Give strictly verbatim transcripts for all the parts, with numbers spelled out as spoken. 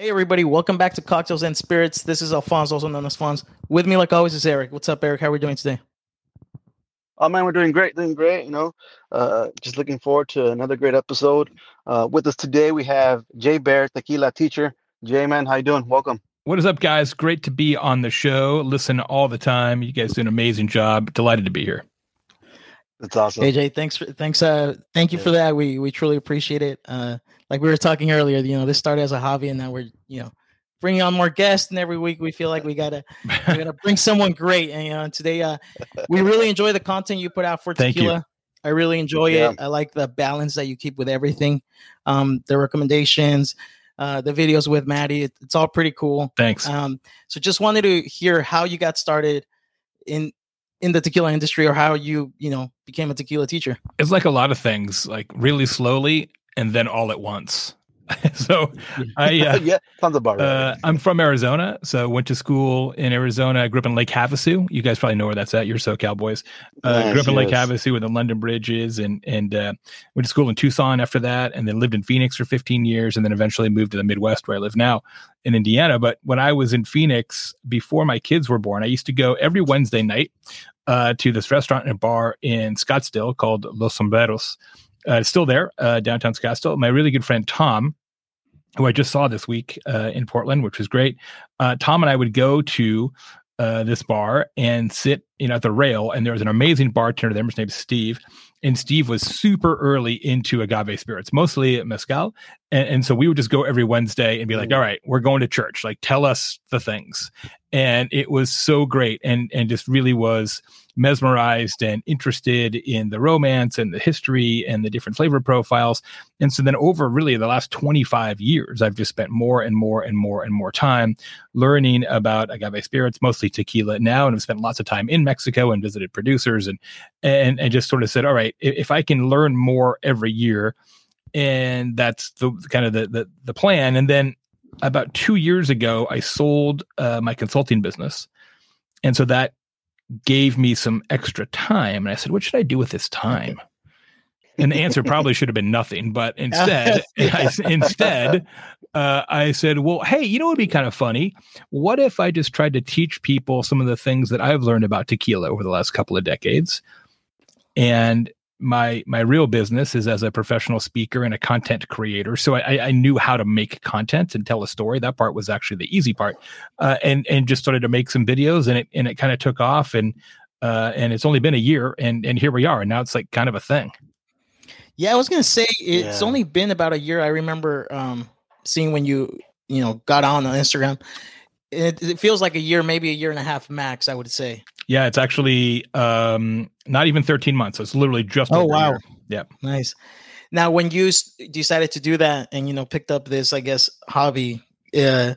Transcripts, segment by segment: Hey, everybody. Welcome back to Cocktails and Spirits. This is Alphonse, also known as Fonz. With me, like always, is Eric. What's up, Eric? How are we doing today? Oh, man, we're doing great. Doing great. You know, uh, just looking forward to another great episode. Uh, with us today, we have Jay Baer, Tequila Teacher. Jay, man, how you doing? Welcome. What is up, guys? Great to be on the show. Listen all the time. You guys do an amazing job. Delighted to be here. That's awesome. A J, thanks for thanks. Uh, thank you yeah. for that. We we truly appreciate it. Uh, like we were talking earlier, you know, this started as a hobby, and now we're you know bringing on more guests, and every week we feel like we gotta we gotta bring someone great. And you know, today uh, we really enjoy the content you put out for thank Tequila. You. I really enjoy yeah. it. I like the balance that you keep with everything, um, the recommendations, uh, the videos with Maddie. It, it's all pretty cool. Thanks. Um, so just wanted to hear how you got started in. in the tequila industry, or how you, you know, became a tequila teacher. It's like a lot of things, like really slowly and then all at once. so I, uh, yeah, sounds about right. uh, I'm from Arizona. So went to school in Arizona. I grew up in Lake Havasu. You guys probably know where that's at. You're SoCal boys. Uh, nice, grew up in Lake yes. Havasu where the London Bridge is, and, and uh, went to school in Tucson after that. And then lived in Phoenix for fifteen years. And then eventually moved to the Midwest where I live now in Indiana. But when I was in Phoenix before my kids were born, I used to go every Wednesday night uh, to this restaurant and bar in Scottsdale called Los Sombreros. Uh, it's still there, uh, downtown Scottsdale. My really good friend, Tom, who I just saw this week uh, in Portland, which was great. Uh, Tom and I would go to uh, this bar and sit you know, at the rail, and there was an amazing bartender there. His name is Steve, and Steve was super early into agave spirits, mostly mezcal. And, and so we would just go every Wednesday and be like, all right, we're going to church. Like, tell us the things. And it was so great, and and just really was mesmerized and interested in the romance and the history and the different flavor profiles. And so then over really the last twenty-five years, I've just spent more and more and more and more time learning about agave spirits, mostly tequila now. And I've spent lots of time in Mexico and visited producers, and and and just sort of said, all right, if I can learn more every year, and that's the kind of the the, the plan. And then about two years ago, I sold uh, my consulting business. And so that gave me some extra time, and I said, what should I do with this time? And the answer probably should have been nothing, but instead I, instead uh I said, well, hey, you know what would be kind of funny? What if I just tried to teach people some of the things that I've learned about tequila over the last couple of decades? And my my real business is as a professional speaker and a content creator, so I, I knew how to make content and tell a story. That part was actually the easy part, uh, and and just started to make some videos, and it and it kind of took off, and uh, and it's only been a year, and and here we are, and now it's like kind of a thing. Yeah, I was gonna say it's yeah. only been about a year. I remember um, seeing when you you know got on on Instagram. It, it feels like a year, maybe a year and a half max, I would say. Yeah, it's actually um, not even thirteen months. So it's literally just. Oh, wow. Year. Yeah. Nice. Now, when you s- decided to do that and, you know, picked up this, I guess, hobby, uh,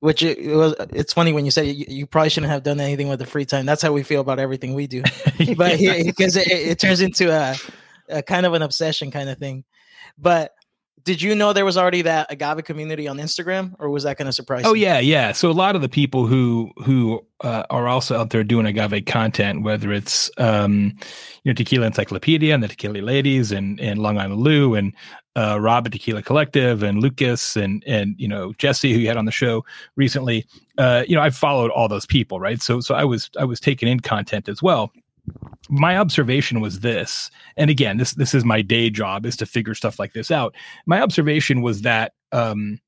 which it, it was, it's funny when you say you, you probably shouldn't have done anything with the free time. That's how we feel about everything we do. But because yeah. it, it, it turns into a, a kind of an obsession kind of thing. But did you know there was already that agave community on Instagram, or was that kind of surprising? Oh, yeah, yeah. So a lot of the people who who uh, are also out there doing agave content, whether it's um, you know Tequila Encyclopedia and the Tequila Ladies and and Long Island Lou and uh, Rob at Tequila Collective and Lucas and and you know Jesse, who you had on the show recently, uh, you know I've followed all those people, right? So so I was I was taking in content as well. My observation was this, and again, this this is my day job, is to figure stuff like this out. My observation was that um,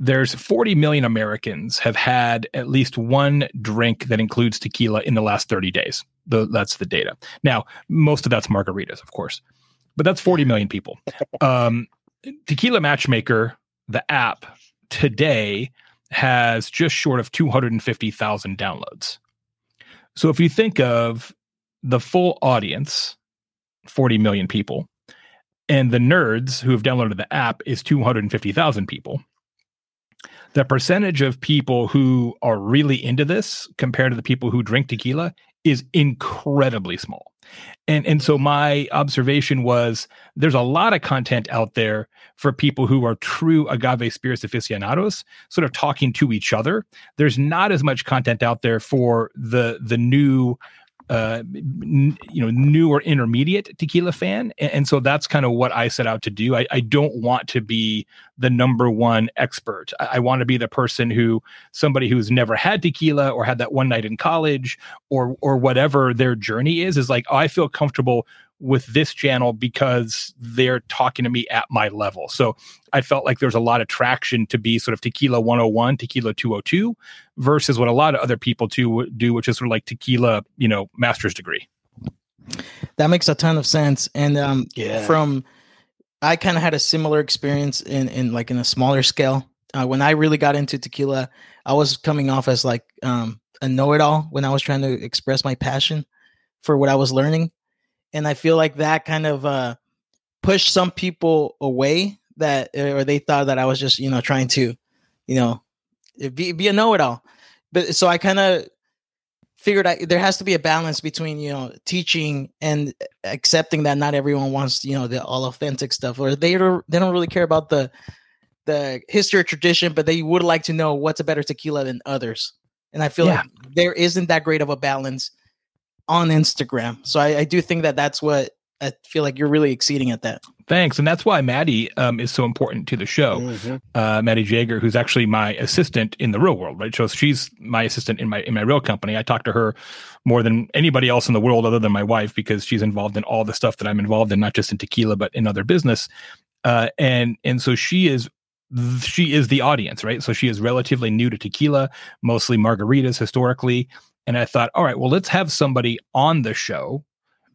there's forty million Americans have had at least one drink that includes tequila in the last thirty days. The, that's the data. Now, most of that's margaritas, of course, but that's forty million people. Um, Tequila Matchmaker, the app, today has just short of two hundred fifty thousand downloads. So if you think of the full audience, forty million people, and the nerds who have downloaded the app is two hundred fifty thousand people, the percentage of people who are really into this compared to the people who drink tequila is incredibly small. And and so my observation was there's a lot of content out there for people who are true agave spirits aficionados, sort of talking to each other. There's not as much content out there for the the new uh, n- you know, new or intermediate tequila fan. And, and so that's kind of what I set out to do. I, I don't want to be the number one expert. I, I want to be the person who somebody who's never had tequila or had that one night in college or, or whatever their journey is, is like, oh, I feel comfortable with this channel because they're talking to me at my level. So I felt like there's a lot of traction to be sort of tequila one oh one, tequila two oh two versus what a lot of other people too do, which is sort of like tequila, you know, master's degree. That makes a ton of sense. And um, yeah. from, I kind of had a similar experience in, in like in a smaller scale. Uh, when I really got into tequila, I was coming off as like um, a know-it-all when I was trying to express my passion for what I was learning. And I feel like that kind of uh, pushed some people away that, or they thought that I was just, you know, trying to, you know, be, be a know-it-all. But so I kind of figured I, there has to be a balance between, you know, teaching and accepting that not everyone wants, you know, the all authentic stuff, or they don't, they don't really care about the, the history or tradition, but they would like to know what's a better tequila than others. And I feel yeah. like there isn't that great of a balance on Instagram. So I, I do think that that's what I feel like you're really exceeding at that. Thanks. And that's why Maddie um, is so important to the show. Mm-hmm. Uh, Maddie Jager, who's actually my assistant in the real world, right? So she's my assistant in my, in my real company. I talk to her more than anybody else in the world other than my wife, because she's involved in all the stuff that I'm involved in, not just in tequila, but in other business. Uh, and, and so she is she is the audience, right? So she is relatively new to tequila, mostly margaritas historically. And I thought, all right, well, let's have somebody on the show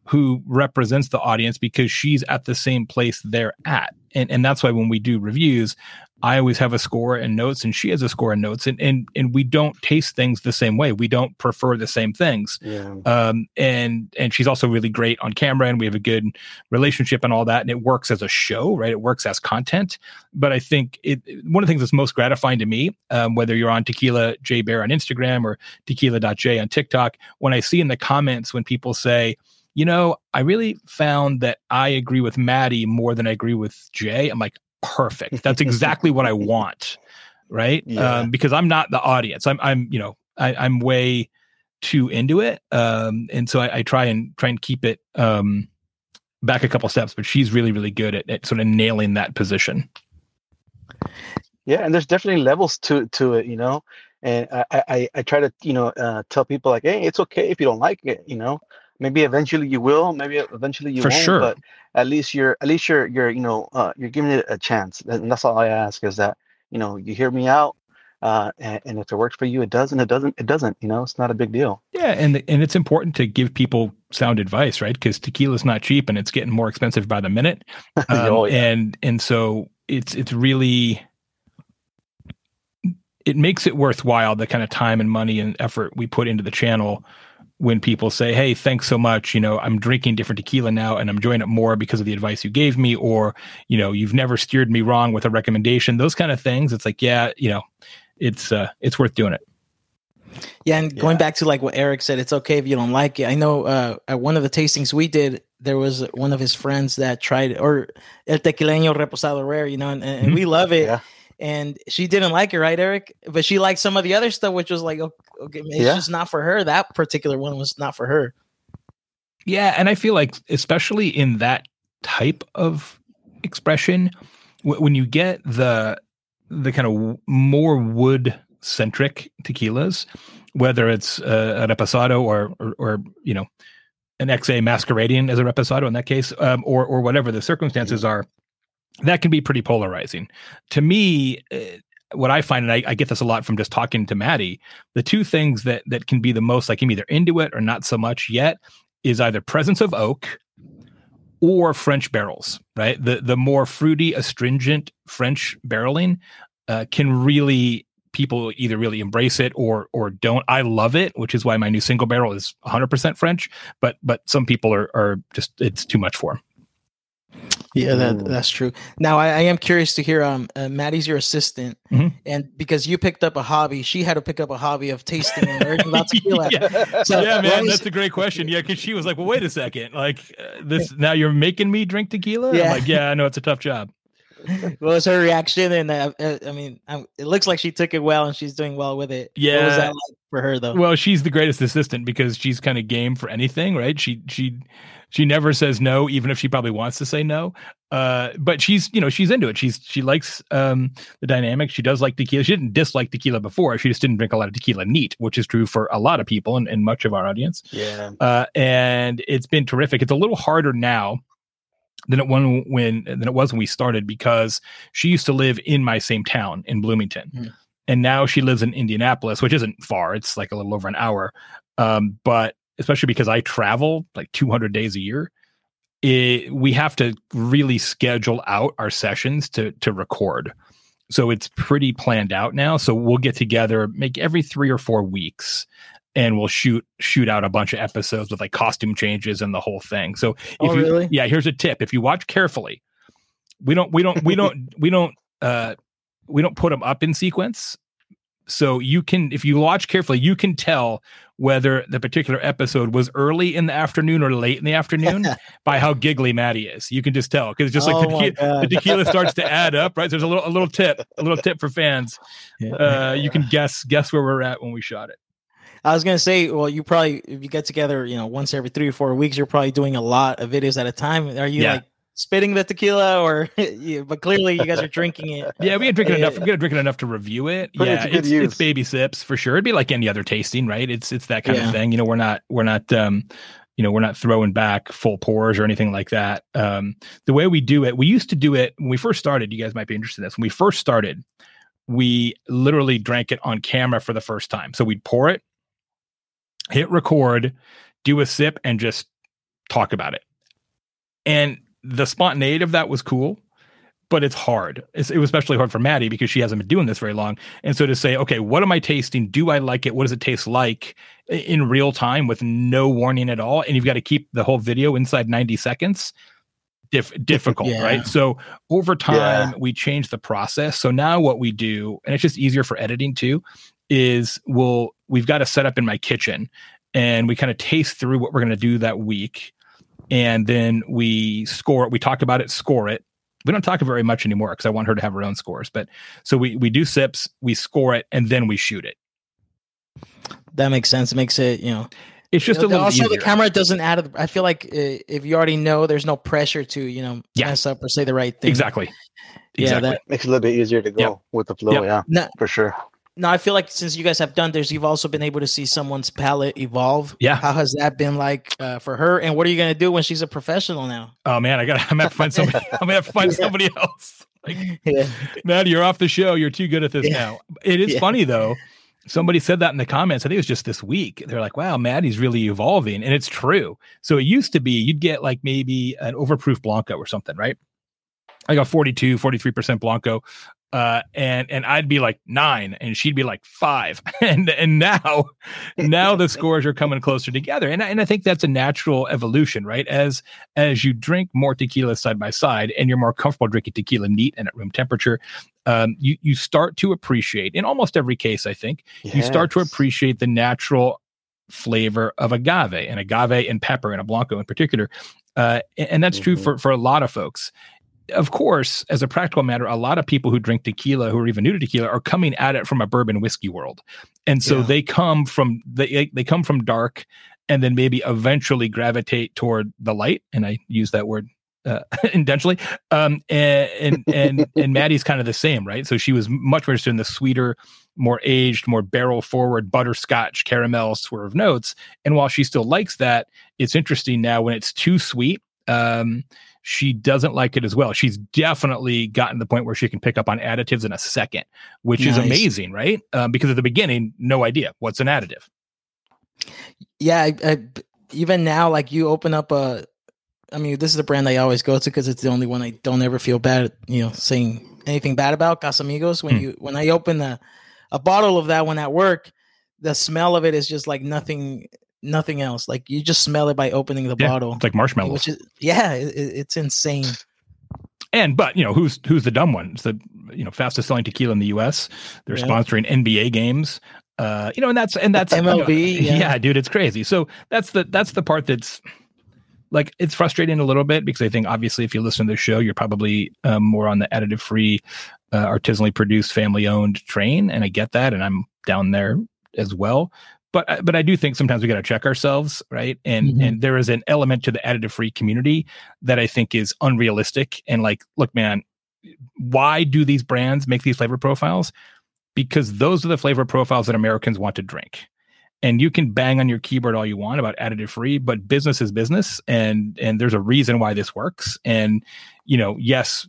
who represents the audience, because she's at the same place they're at. And and that's why when we do reviews, I always have a score and notes, and she has a score and notes, and and, and we don't taste things the same way. We don't prefer the same things. Yeah. Um, and and she's also really great on camera, and we have a good relationship and all that, and it works as a show, right? It works as content. But I think it one of the things that's most gratifying to me, um, whether you're on TequilaJayBaer on Instagram or Tequila.J on TikTok, when I see in the comments when people say, you know, I really found that I agree with Maddie more than I agree with Jay, I'm like, perfect. That's exactly what I want, right? Yeah. Um, because I'm not the audience. I'm, I'm, you know, I, I'm way too into it, um, and so I, I try and try and keep it um, back a couple steps. But she's really, really good at, at sort of nailing that position. Yeah, and there's definitely levels to to it, you know. And I, I, I try to, you know, uh, tell people like, hey, it's okay if you don't like it, you know. Maybe eventually you will. Maybe eventually you For won't. Sure. But at least you're, at least you're, you're, you know, uh, you're giving it a chance. And that's all I ask, is that, you know, you hear me out. Uh, and, and if it works for you, it doesn't, it doesn't, it doesn't, you know, it's not a big deal. Yeah. And, and it's important to give people sound advice, right? Because tequila is not cheap, and it's getting more expensive by the minute. Um, oh, yeah. And, and so it's, it's really, it makes it worthwhile, the kind of time and money and effort we put into the channel, when people say, hey, thanks so much, you know, I'm drinking different tequila now and I'm enjoying it more because of the advice you gave me, or, you know, you've never steered me wrong with a recommendation, those kind of things. It's like, yeah, you know, it's uh, it's worth doing it. Yeah. And yeah. going back to like what Eric said, it's okay if you don't like it. I know uh, at one of the tastings we did, there was one of his friends that tried, or El Tequileño Reposado Rare, you know, and, and mm-hmm. we love it. Yeah. And she didn't like it, right, Eric? But she liked some of the other stuff, which was like, okay, it's yeah. just not for her. That particular one was not for her. Yeah, and I feel like, especially in that type of expression, w- when you get the the kind of w- more wood-centric tequilas, whether it's uh, a reposado or, or, or, you know, an X A masquerading as a reposado in that case, um, or or whatever the circumstances mm-hmm. are, that can be pretty polarizing. To me, uh, what I find, and I, I get this a lot from just talking to Maddie, the two things that that can be the most, like, I'm either into it or not so much yet, is either presence of oak or French barrels, right? The the more fruity, astringent French barreling uh, can really, people either really embrace it or or don't. I love it, which is why my new single barrel is one hundred percent French, but but some people are are just, it's too much for them. Yeah, that, that's true. Now, I, I am curious to hear, um, uh, Maddie's your assistant, mm-hmm. and because you picked up a hobby, she had to pick up a hobby of tasting and learning about tequila. yeah. So, yeah, man, that's a great question. Yeah, because she was like, well, wait a second. Like, uh, this, now you're making me drink tequila? Yeah. I'm like, yeah, I know, it's a tough job. What was her reaction? And uh, uh, I mean, I'm, it looks like she took it well, and she's doing well with it. Yeah. What was that like? for her though. Well, she's the greatest assistant because she's kind of game for anything, right? She she she never says no, even if she probably wants to say no. Uh, but she's, you know, she's into it. She's she likes um, the dynamic. She does like tequila. She didn't dislike tequila before. She just didn't drink a lot of tequila neat, which is true for a lot of people and, and much of our audience. Yeah. Uh, and it's been terrific. It's a little harder now than it one when than it was when we started because she used to live in my same town in Bloomington. Mm. And now she lives in Indianapolis, which isn't far. It's like a little over an hour. Um, but especially because I travel like two hundred days a year, it, we have to really schedule out our sessions to to record. So it's pretty planned out now. So we'll get together, make every three or four weeks, and we'll shoot shoot out a bunch of episodes with like costume changes and the whole thing. So if oh, you, really? Yeah, here's a tip. If you watch carefully, we don't we don't we don't we don't uh we don't put them up in sequence. So you can, if you watch carefully, you can tell whether the particular episode was early in the afternoon or late in the afternoon by how giggly Maddie is. You can just tell. Cause it's just oh like the, the tequila starts to add up, right? So there's a little, a little tip, a little tip for fans. Yeah. Uh, you can guess, guess where we're at when we shot it. I was going to say, well, you probably, if you get together, you know, once every three or four weeks, you're probably doing a lot of videos at a time. Are you yeah. like, spitting the tequila or yeah, but clearly you guys are drinking it. Yeah, we had drinking enough. We had drinking enough to review it. Put yeah, it it's, it's baby sips for sure. It'd be like any other tasting, right? It's it's that kind yeah. of thing. You know, we're not we're not um, you know, we're not throwing back full pours or anything like that. Um, the way we do it, we used to do it when we first started, you guys might be interested in this. When we first started, we literally drank it on camera for the first time. So we'd pour it, hit record, do a sip, and just talk about it. And the spontaneity of that was cool, but it's hard. It's, it was especially hard for Maddie because she hasn't been doing this very long. And so to say, okay, what am I tasting? Do I like it? What does it taste like in real time with no warning at all? And you've got to keep the whole video inside ninety seconds. Dif- difficult, yeah. right? So over time, yeah. we changed the process. So now what we do, and it's just easier for editing too, is we'll, we've got to set up in my kitchen and we kind of taste through what we're going to do that week. And then we score it. We talk about it, score it. We don't talk very much anymore because I want her to have her own scores. But so we, we do sips, we score it, and then we shoot it. That makes sense. It makes it, you know. It's just you know, a little Also, easier. The camera doesn't add. I feel like uh, if you already know, there's no pressure to, you know, yeah. mess up or say the right thing. Exactly. Yeah, exactly. That makes it a little bit easier to go yep. with the flow. Yep. Yeah, no, for sure. No, I feel like since you guys have done this, you've also been able to see someone's palate evolve. Yeah. How has that been like uh, for her? And what are you going to do when she's a professional now? Oh, man, I got. I'm going to have to find somebody. I'm going to have to find yeah. somebody else. Like, yeah. Matt, you're off the show. You're too good at this yeah. now. It is yeah. funny, though. Somebody said that in the comments. I think it was just this week. They're like, wow, Maddie's really evolving. And it's true. So it used to be you'd get like maybe an overproof Blanco or something, right? I got forty-two, forty-three percent Blanco. Uh, and, and I'd be like nine and she'd be like five. And, and now, now the scores are coming closer together. And I, and I think that's a natural evolution, right? As, as you drink more tequila side by side and you're more comfortable drinking tequila neat and at room temperature, um, you, you start to appreciate in almost every case, I think yes. you start to appreciate the natural flavor of agave and agave and pepper and a Blanco in particular. Uh, and, and that's mm-hmm. true for, for a lot of folks. Of course, as a practical matter, a lot of people who drink tequila, who are even new to tequila, are coming at it from a bourbon whiskey world. And so yeah. they come from they they come from dark and then maybe eventually gravitate toward the light. And I use that word uh, intentionally. Um, and, and, and, and Maddie's kind of the same, right? So she was much more interested in the sweeter, more aged, more barrel forward, butterscotch, caramel swerve notes. And while she still likes that, it's interesting now when it's too sweet. Um, she doesn't like it as well. She's definitely gotten to the point where she can pick up on additives in a second, which nice. Is amazing, right? Um, because at the beginning, no idea what's an additive. Yeah. I, I, even now, like you open up a, I mean, this is the brand I always go to because it's the only one I don't ever feel bad, you know, saying anything bad about, Casamigos. When mm. you, when I open a, a bottle of that one at work, the smell of it is just like nothing Nothing else. Like you just smell it by opening the yeah, bottle. It's like marshmallows. Which is, yeah, it, it's insane. And but you know who's who's the dumb one? It's the you know fastest selling tequila in the U S. They're yeah. sponsoring N B A games. Uh, you know, and that's and that's M L B. You know, yeah. yeah, dude, it's crazy. So that's the that's the part that's like it's frustrating a little bit because I think obviously if you listen to the show, you're probably um, more on the additive free, uh, artisanally produced, family owned train, and I get that, and I'm down there as well. But but I do think sometimes we got to check ourselves, right? And mm-hmm. and there is an element to the additive-free community that I think is unrealistic. And like, look, man, why do these brands make these flavor profiles? Because those are the flavor profiles that Americans want to drink. And you can bang on your keyboard all you want about additive-free, but business is business, and and there's a reason why this works. And you know, yes,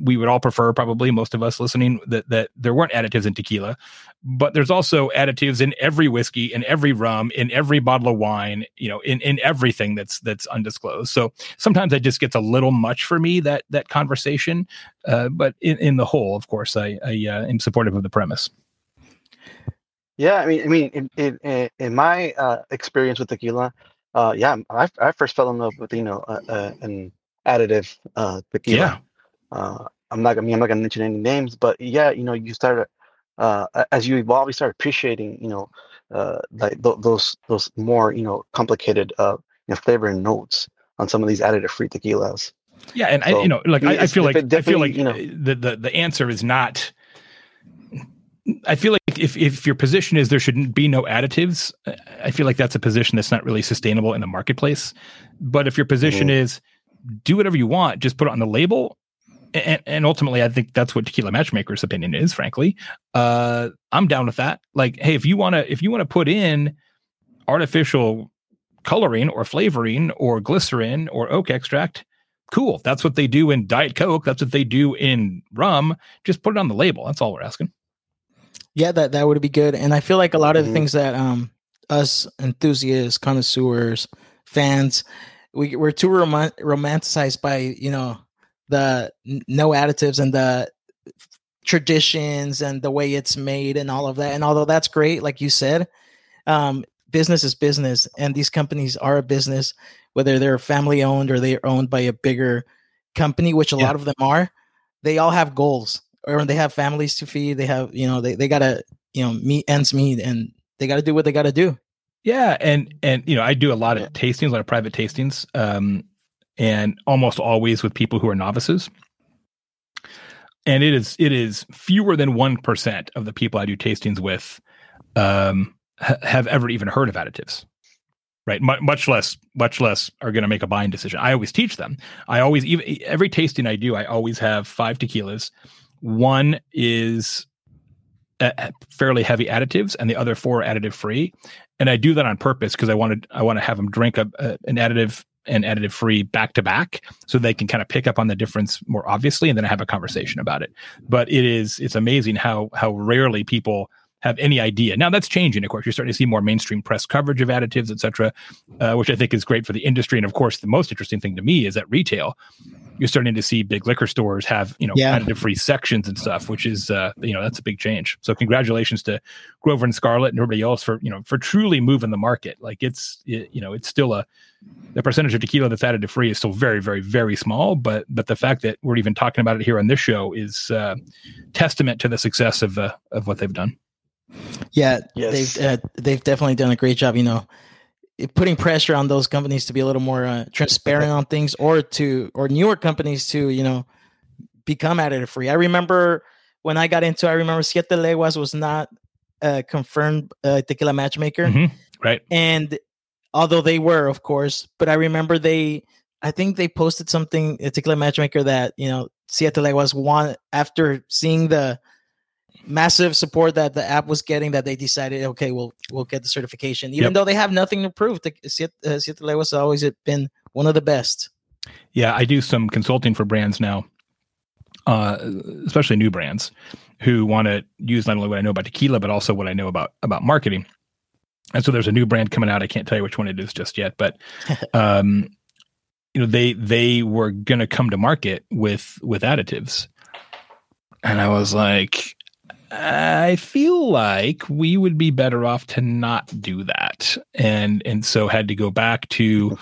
we would all prefer, probably most of us listening, that, that there weren't additives in tequila, but there's also additives in every whiskey, in every rum, in every bottle of wine, you know, in, in everything that's, that's undisclosed. So sometimes that just gets a little much for me, that, that conversation. Uh, but in, in the whole, of course, I, I uh, am supportive of the premise. Yeah. I mean, I mean, in, in, in my uh, experience with tequila, uh, yeah, I, I first fell in love with, you know, uh, uh, an additive uh, tequila. Yeah. Uh, I'm not. I mean, I'm not gonna mention any names, but yeah, you know, you start uh, as you evolve, you start appreciating, you know, uh, like th- those those more, you know, complicated uh, you know, flavor and notes on some of these additive-free tequilas. Yeah, and so, I, you know, like I feel like I feel like you know the, the, the answer is not. I feel like if, if your position is there shouldn't be no additives, I feel like that's a position that's not really sustainable in the marketplace. But if your position mm-hmm. is do whatever you want, just put it on the label. And, and ultimately, I think that's what Tequila Matchmaker's opinion is. Frankly, uh, I'm down with that. Like, hey, if you wanna, if you wanna put in artificial coloring or flavoring or glycerin or oak extract, cool. That's what they do in Diet Coke. That's what they do in rum. Just put it on the label. That's all we're asking. Yeah, that that would be good. And I feel like a lot of the things that um, us enthusiasts, connoisseurs, fans, we we're too rom- romanticized by, you know, the no additives and the traditions and the way it's made and all of that. And although that's great, like you said, um, business is business. And these companies are a business, whether they're family owned or they're owned by a bigger company, which a yeah. lot of them are. They all have goals, or they have families to feed. They have, you know, they, they got to, you know, meet ends meet, and they got to do what they got to do. Yeah. And, and, you know, I do a lot of yeah. tastings, a lot of private tastings. Um, and almost always with people who are novices. And it is it is fewer than one percent of the people I do tastings with um, ha- have ever even heard of additives, right? M- much less much less are going to make a buying decision. I always teach them. I always, even every tasting I do, I always have five tequilas. One is a- fairly heavy additives, and the other four are additive free. And I do that on purpose because I wanted I want to have them drink a, a, an additive and additive free back to back so they can kind of pick up on the difference more obviously, and then have a conversation about it. But it is, it's amazing how, how rarely people have any idea. Now that's changing. Of course, you're starting to see more mainstream press coverage of additives, et cetera, uh, which I think is great for the industry. And of course, the most interesting thing to me is at retail, you're starting to see big liquor stores have, you know, yeah. additive free sections and stuff, which is, uh, you know, that's a big change. So congratulations to Grover and Scarlett and everybody else for, you know, for truly moving the market. Like it's, it, you know, it's still a, the percentage of tequila that's additive free is still very, very, very small. But, but the fact that we're even talking about it here on this show is uh, testament to the success of, uh, of what they've done. Yeah, yes. they've uh, they've definitely done a great job, you know, putting pressure on those companies to be a little more uh, transparent on things, or to or newer companies to, you know, become additive free. I remember when I got into, I remember Siete Leguas was not uh, confirmed uh, Tequila Matchmaker, mm-hmm. right? And although they were, of course, but I remember they, I think they posted something at Tequila Matchmaker that, you know, Siete Leguas won after seeing the massive support that the app was getting, that they decided, okay, we'll we'll get the certification, even yep. though they have nothing to prove. Siete Leguas has always been one of the best. Yeah, I do some consulting for brands now, uh, especially new brands who want to use not only what I know about tequila, but also what I know about about marketing. And so there's a new brand coming out. I can't tell you which one it is just yet, but um, you know, they they were going to come to market with with additives, and I was like, I feel like we would be better off to not do that. And and so had to go back to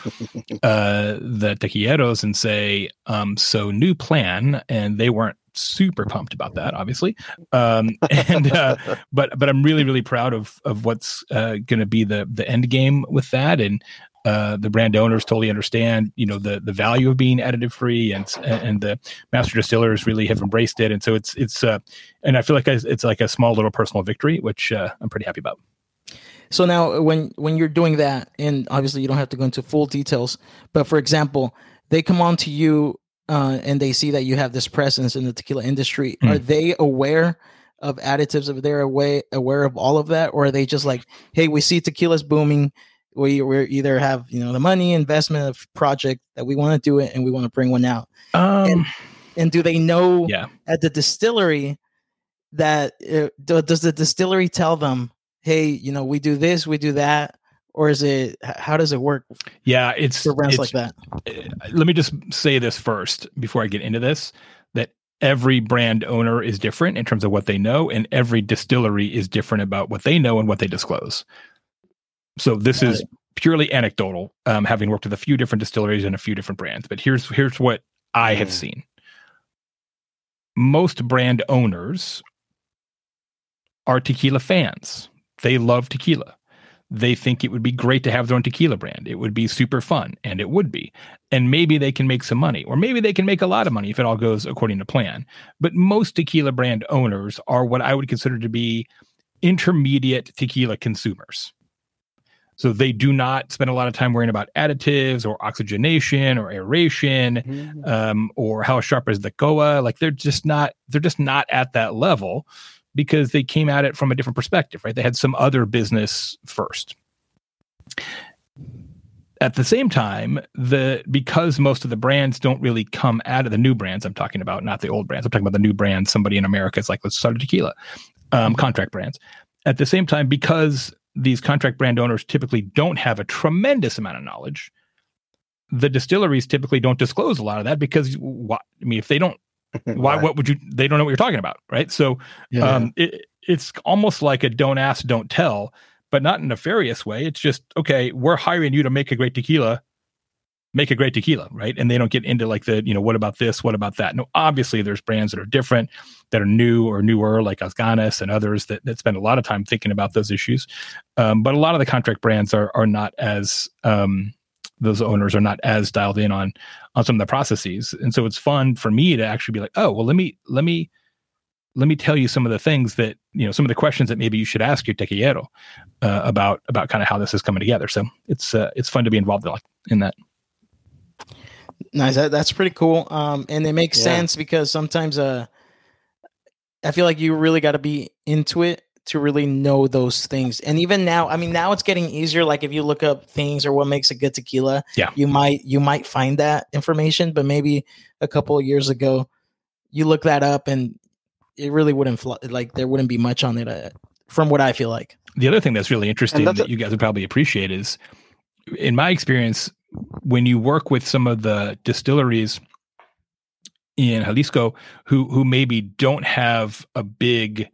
uh, the tequilleros and say, um, so new plan. And they weren't super pumped about that, obviously. Um, and uh, but but I'm really, really proud of of what's uh, going to be the the end game with that. And Uh, the brand owners totally understand, you know, the, the value of being additive free, and and the master distillers really have embraced it. And so it's it's uh, and I feel like I, it's like a small little personal victory, which uh, I'm pretty happy about. So now when, when you're doing that, and obviously you don't have to go into full details, but for example, they come on to you uh, and they see that you have this presence in the tequila industry. Mm. Are they aware of additives? Are they aware, aware of all of that? Or are they just like, hey, we see tequila's booming. We we either have, you know, the money investment of project that we want to do it and we want to bring one out. Um, and, and do they know yeah. at the distillery that it, does the distillery tell them, hey, you know, we do this, we do that, or is it, how does it work? Yeah, it's, for brands like that. It, let me just say this first before I get into this, that every brand owner is different in terms of what they know, and every distillery is different about what they know and what they disclose. So this Got is it. purely anecdotal, um, having worked with a few different distilleries and a few different brands. But here's here's what I mm. have seen. Most brand owners are tequila fans. They love tequila. They think it would be great to have their own tequila brand. It would be super fun, and it would be. And maybe they can make some money, or maybe they can make a lot of money if it all goes according to plan. But most tequila brand owners are what I would consider to be intermediate tequila consumers. So they do not spend a lot of time worrying about additives or oxygenation or aeration, mm-hmm. um, or how sharp is the C O A. Like they're just not, they're just not at that level because they came at it from a different perspective, right? They had some other business first. At the same time, the because most of the brands don't really come out of the new brands I'm talking about, not the old brands. I'm talking about the new brands. Somebody in America is like, let's start a tequila, um, contract brands. At the same time, because these contract brand owners typically don't have a tremendous amount of knowledge, the distilleries typically don't disclose a lot of that because why, I mean, if they don't, why, right. what would you, they don't know what you're talking about. Right. So yeah. um, it, it's almost like a don't ask, don't tell, but not in a nefarious way. It's just, okay, we're hiring you to make a great tequila, make a great tequila. Right. And they don't get into like the, you know, what about this? What about that? No, obviously there's brands that are different, that are new or newer, like Asganis and others that, that spend a lot of time thinking about those issues. Um, but a lot of the contract brands are are not as, um, those owners are not as dialed in on, on some of the processes. And so it's fun for me to actually be like, oh, well, let me, let me, let me tell you some of the things that, you know, some of the questions that maybe you should ask your tequillero uh, about, about kind of how this is coming together. So it's, uh, it's fun to be involved in that. Nice. That, that's pretty cool. Um, and it makes yeah. sense because sometimes, uh, I feel like you really got to be into it to really know those things. And even now, I mean, now it's getting easier. Like if you look up things or what makes a good tequila, yeah. you might, you might find that information, but maybe a couple of years ago you look that up and it really wouldn't fl- like, there wouldn't be much on it uh, from what I feel like. The other thing that's really interesting that's that a- you guys would probably appreciate is, in my experience, when you work with some of the distilleries in Jalisco who who maybe don't have a big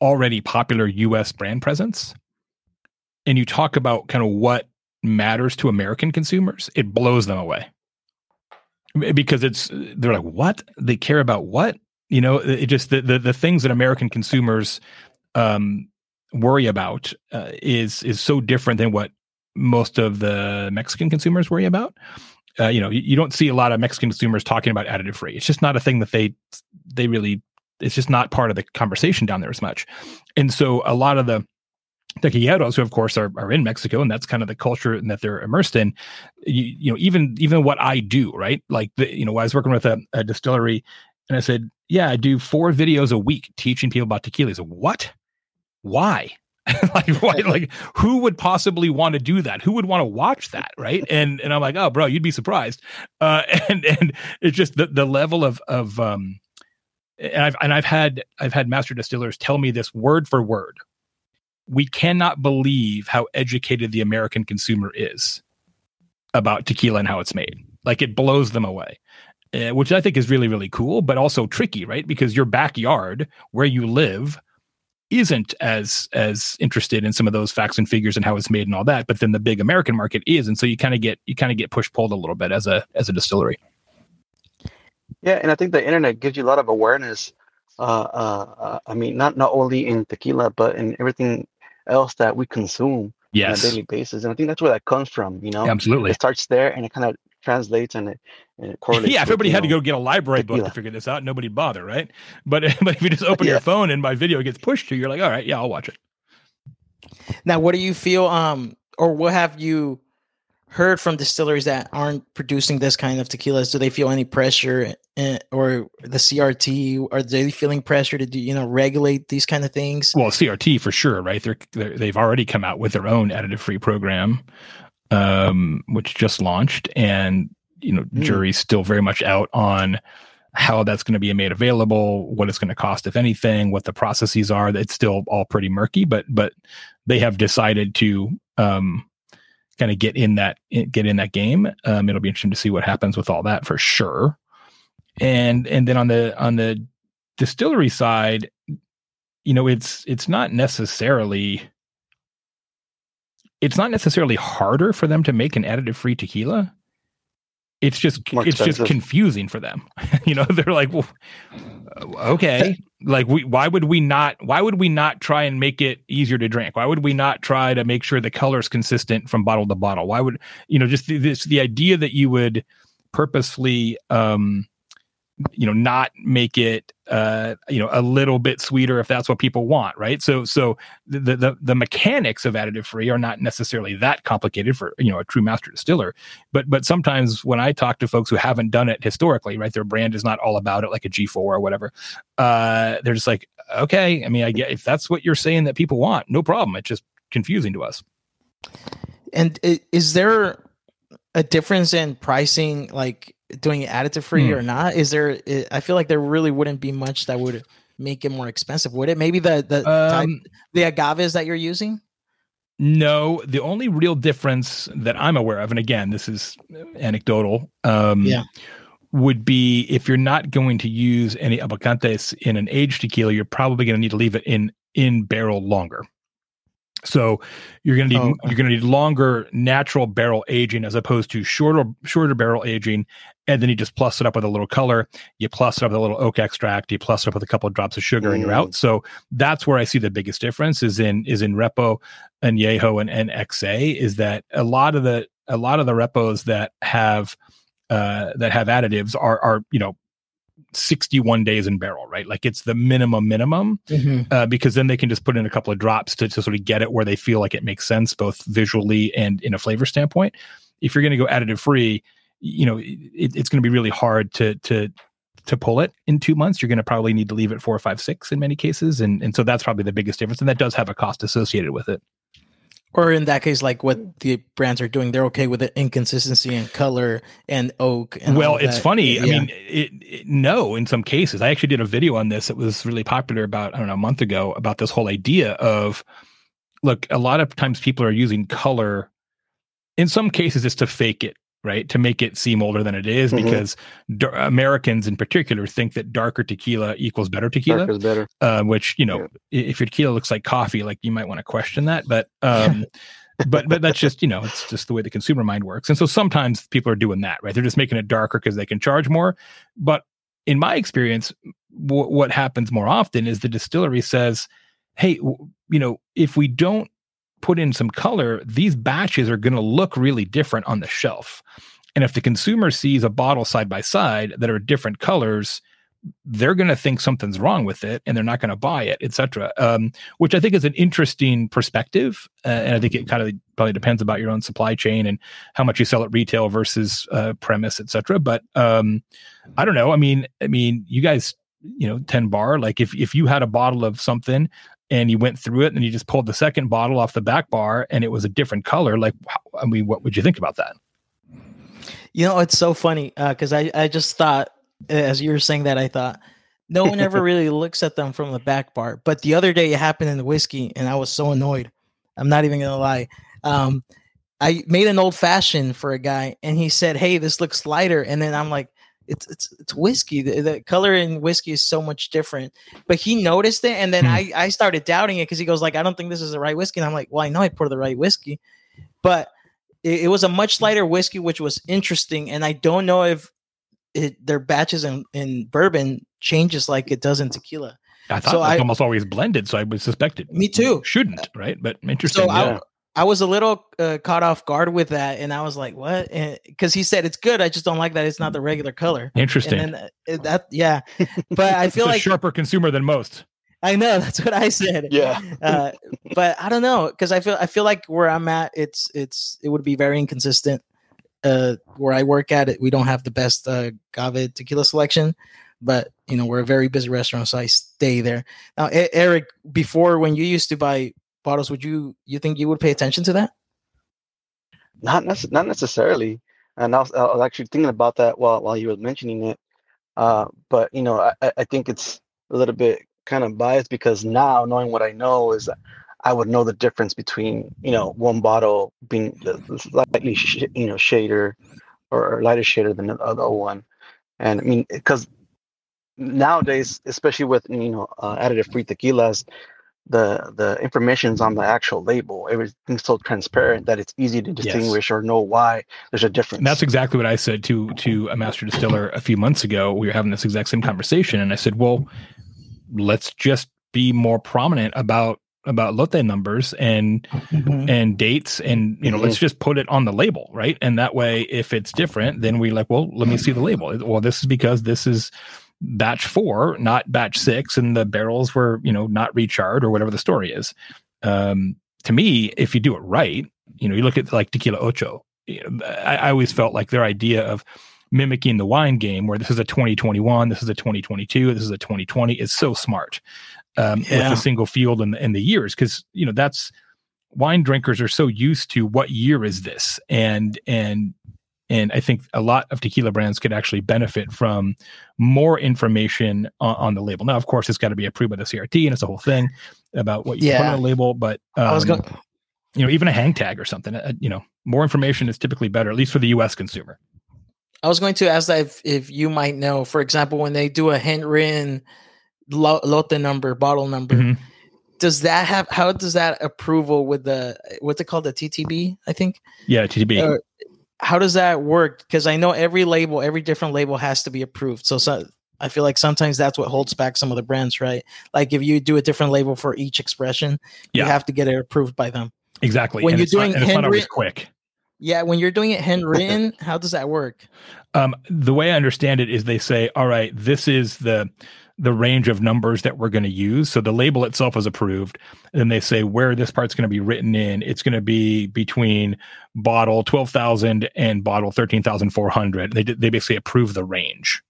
already popular U S brand presence, and you talk about kind of what matters to American consumers, it blows them away because it's, they're like, what? They care about what? You know, it just, the, the, the things that American consumers um, worry about uh, is, is so different than what most of the Mexican consumers worry about. Uh, you know, you, you don't see a lot of Mexican consumers talking about additive free. It's just not a thing that they, they really, it's just not part of the conversation down there as much. And so a lot of the tequilleros who of course are, are in Mexico, and that's kind of the culture and that they're immersed in, you, you know, even, even what I do, right? Like the, you know, I was working with a, a distillery and I said, yeah, I do four videos a week teaching people about tequila. He said, what, why? like, why, like, who would possibly want to do that? Who would want to watch that, right? And and I'm like, oh, bro, you'd be surprised. Uh, and and it's just the, the level of of um, and I've and I've had I've had master distillers tell me this word for word. We cannot believe how educated the American consumer is about tequila and how it's made. Like, it blows them away. Uh, which I think is really, really cool, but also tricky, right? Because your backyard, where you live, isn't as as interested in some of those facts and figures and how it's made and all that, but then the big American market is, and so you kind of get you kind of get push pulled a little bit as a as a distillery. Yeah, and I think the internet gives you a lot of awareness. Uh, uh, I mean, not not only in tequila, but in everything else that we consume yes. on a daily basis, and I think that's where that comes from. You know, absolutely, it starts there, and it kind of translates and it, and it correlates. Yeah, if everybody with, had know, to go get a library tequila. book to figure this out, nobody'd bother, right? But but if you just open yeah. your phone and my video gets pushed to you, you're like, all right, yeah, I'll watch it. Now, what do you feel, um, or what have you heard from distilleries that aren't producing this kind of tequilas? Do they feel any pressure, in, or the C R T? Are they feeling pressure to do, you know, regulate these kind of things? Well, C R T for sure, right? They're, they're, they've already come out with their own additive-free program, um, which just launched, and you know, mm. jury's still very much out on how that's going to be made available, what it's going to cost, if anything, what the processes are. It's still all pretty murky, but but they have decided to um, kind of get in that get in that game. Um, it'll be interesting to see what happens with all that for sure. And and then on the on the distillery side, you know, it's it's not necessarily it's not necessarily harder for them to make an additive-free tequila. It's just it's just confusing for them, you know. They're like, well, okay, like we why would we not why would we not try and make it easier to drink? Why would we not try to make sure the color's consistent from bottle to bottle? Why would you know just this the idea that you would purposely, um, you know, not make it, uh, you know, a little bit sweeter if that's what people want, right? So so the the the mechanics of additive free are not necessarily that complicated for, you know, a true master distiller. But but sometimes when I talk to folks who haven't done it historically, right, their brand is not all about it, like a G four or whatever. Uh, they're just like, okay, I mean, I get if that's what you're saying that people want, no problem. It's just confusing to us. And is there a difference in pricing, like doing it additive free mm. or not? Is there, I feel like there really wouldn't be much that would make it more expensive, would it? Maybe the the um, type, the agaves that you're using? No, the only real difference that I'm aware of, and again, this is anecdotal, um, yeah. would be if you're not going to use any abacantes in an aged tequila, you're probably going to need to leave it in in barrel longer. So you're going to need, oh, okay. you're going to need longer natural barrel aging as opposed to shorter, shorter barrel aging. And then you just plus it up with a little color, you plus it up with a little oak extract, you plus it up with a couple of drops of sugar mm. and you're out. So that's where I see the biggest difference is in, is in Repo, Añejo, and, and X A, is that a lot of the, a lot of the Repos that have, uh, that have additives are, are, you know, sixty-one days in barrel, right? Like it's the minimum minimum mm-hmm. uh, because then they can just put in a couple of drops to, to sort of get it where they feel like it makes sense, both visually and in a flavor standpoint. If you're going to go additive free, you know, it, it's going to be really hard to, to, to pull it in two months. You're going to probably need to leave it four or five, six in many cases. And, and so that's probably the biggest difference. And that does have a cost associated with it. Or in that case, like what the brands are doing, they're okay with the inconsistency in color and oak. And well, it's that. funny. Yeah. I mean, it, it, no, in some cases. I actually did a video on this. It was really popular about, I don't know, a month ago about this whole idea of, look, a lot of times people are using color. In some cases, it's to fake it, right? To make it seem older than it is mm-hmm. because d- Americans in particular think that darker tequila equals better tequila, darker is better. Uh, which, you know, yeah. if your tequila looks like coffee, like you might want to question that, but, um, but, but that's just, you know, it's just the way the consumer mind works. And so sometimes people are doing that, right? They're just making it darker because they can charge more. But in my experience, w- what happens more often is the distillery says, hey, w- you know, if we don't put in some color, these batches are going to look really different on the shelf. And if the consumer sees a bottle side by side that are different colors, they're going to think something's wrong with it and they're not going to buy it, et cetera. Um, which I think is an interesting perspective. Uh, and I think it kind of probably depends about your own supply chain and how much you sell at retail versus uh, premise, et cetera. But um, I don't know. I mean, I mean, you guys, you know, ten bar, like if, if you had a bottle of something and you went through it and you just pulled the second bottle off the back bar and it was a different color, like, I mean, what would you think about that? You know, it's so funny because uh, I, I just thought, as you were saying that, I thought, no one ever really looks at them from the back bar. But the other day it happened in the whiskey and I was so annoyed. I'm not even going to lie. Um, I made an old fashioned for a guy and he said, hey, this looks lighter. And then I'm like, It's it's it's whiskey. The, the color in whiskey is so much different. But he noticed it, and then hmm. I, I started doubting it because he goes like, I don't think this is the right whiskey. And I'm like, well, I know I poured the right whiskey, but it, it was a much lighter whiskey, which was interesting. And I don't know if it, their batches in, in bourbon changes like it does in tequila. I thought so it's I, almost always blended, so I was suspected. Me too. It shouldn't, right? But interesting. So yeah. I, I was a little uh, caught off guard with that, and I was like, "What?" Because he said it's good. I just don't like that it's not the regular color. Interesting. And then, uh, that, yeah, but I feel it's a like sharper consumer than most. I know. That's what I said. Yeah. uh, but I don't know, because I feel I feel like where I'm at, it's it's it would be very inconsistent. Uh, where I work at, it we don't have the best uh, agave tequila selection, but you know we're a very busy restaurant, so I stay there. Now, e- Eric, before when you used to buy bottles, would you you think you would pay attention to that? Not nece- not necessarily. And I was, I was actually thinking about that while while you were mentioning it. Uh, but you know, I, I think it's a little bit kind of biased, because now knowing what I know is I would know the difference between, you know, one bottle being slightly, sh- you know, shader or, or lighter shader than the other one. And I mean, because nowadays, especially with, you know, uh, additive free tequilas, the, the information's on the actual label. Everything's so transparent that it's easy to distinguish yes. or know why there's a difference. And that's exactly what I said to, to a master distiller a few months ago. We were having this exact same conversation. And I said, well, let's just be more prominent about, about lote numbers and mm-hmm. and dates, and you know mm-hmm. let's just put it on the label, right? And that way, if it's different, then we like, well, let me see the label. Well, this is because this is batch four, not batch six, and the barrels were, you know, not recharred or whatever the story is. Um, to me, if you do it right, you know, you look at like Tequila Ocho. You know, I, I always felt like their idea of mimicking the wine game, where this is a twenty twenty-one, this is a twenty twenty-two, this is a twenty twenty, is so smart. Um, yeah. With a single field and, and the years, because you know that's wine drinkers are so used to what year is this, and and and I think a lot of tequila brands could actually benefit from more information on, on the label. Now, of course, it's got to be approved by the C R T, and it's a whole thing about what you yeah. put on the label. But um, I was going, you know, even a hang tag or something. Uh, you know, more information is typically better, at least for the U S consumer. I was going to ask that if, if you might know, for example, when they do a handwritten lote number, bottle number, mm-hmm. does that have, how does that approval with the, what's it called? The T T B, I think. Yeah. T T B. Uh, how does that work? Cause I know every label, every different label has to be approved. So, so I feel like sometimes that's what holds back some of the brands, right? Like if you do a different label for each expression, yeah. you have to get it approved by them. Exactly. When and you're it's doing not, and it's not always quick. Yeah, when you're doing it handwritten, how does that work? Um, the way I understand it is they say, all right, this is the the range of numbers that we're going to use. So the label itself is approved. And then they say where this part's going to be written in. It's going to be between bottle twelve thousand and bottle thirteen thousand four hundred. They they basically approve the range.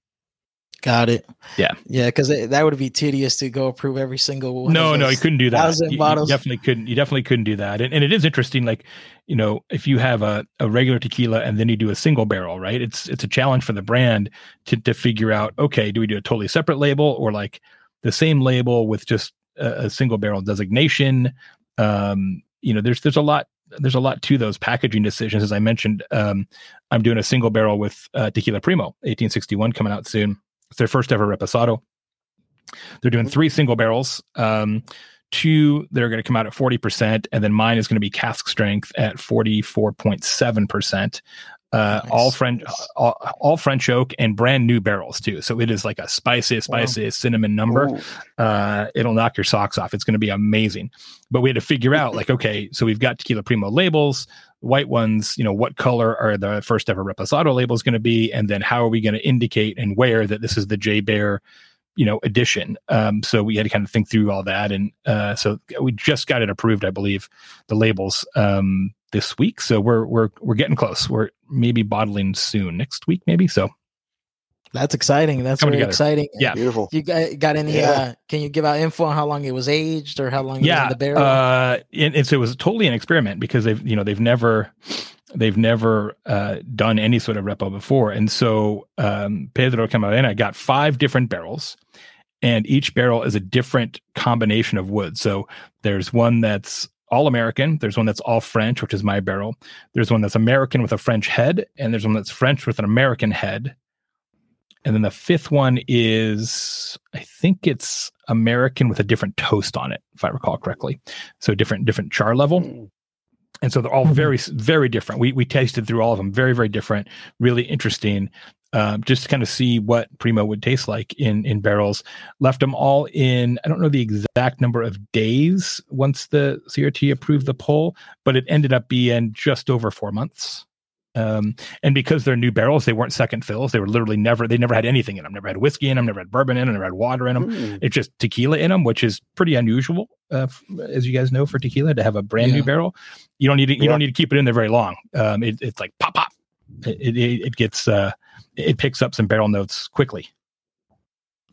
Got it. Yeah. Yeah, because that would be tedious to go approve every single one. No, no, you couldn't do that. You, you definitely couldn't. You definitely couldn't do that. And and it is interesting, like, you know, if you have a, a regular tequila and then you do a single barrel, right? It's it's a challenge for the brand to to figure out, okay, do we do a totally separate label or like the same label with just a, a single barrel designation? Um, you know, there's there's a lot. There's a lot to those packaging decisions. As I mentioned, um, I'm doing a single barrel with uh, Tequila Primo, eighteen sixty-one, coming out soon. It's their first ever reposado. They're doing three single barrels. Um, two, they're going to come out at forty percent. And then mine is going to be cask strength at forty-four point seven percent. Uh, nice. all, French, all, all French oak and brand new barrels too. So it is like a spicy, spicy wow. cinnamon number. Uh, it'll knock your socks off. It's going to be amazing. But we had to figure out like, okay, so we've got Tequila Primo labels, white ones, you know, what color are the first ever Reposado labels going to be? And then how are we going to indicate and where that this is the Jay Baer, you know, edition. Um, so we had to kind of think through all that. And uh, so we just got it approved, I believe, the labels um, this week. So we're, we're, we're getting close. We're maybe bottling soon, next week, maybe. So that's exciting. That's really exciting. Yeah. Beautiful. You got, got any, yeah. uh, can you give out info on how long it was aged or how long yeah. it was in the barrel? Uh, and, and so it was totally an experiment because they've, you know, they've never, they've never uh, done any sort of repo before. And so um, Pedro Camarena got five different barrels and each barrel is a different combination of wood. So there's one that's all American. There's one that's all French, which is my barrel. There's one that's American with a French head. And there's one that's French with an American head. And then the fifth one is, I think it's American with a different toast on it, if I recall correctly. So different, different char level. And so they're all very, very different. We we tasted through all of them. Very, very different. Really interesting. Uh, just to kind of see what Primo would taste like in, in barrels. Left them all in, I don't know the exact number of days once the C R T approved the poll, but it ended up being just over four months. Um, and because they're new barrels, they weren't second fills. They were literally never, they never had anything in them. Never had whiskey in them, never had bourbon in them, never had water in them. Mm. It's just tequila in them, which is pretty unusual, uh, as you guys know, for tequila to have a brand yeah. new barrel. You don't need to, you yeah. don't need to keep it in there very long. Um, it, it's like pop, pop. It, it, it gets, uh, it picks up some barrel notes quickly.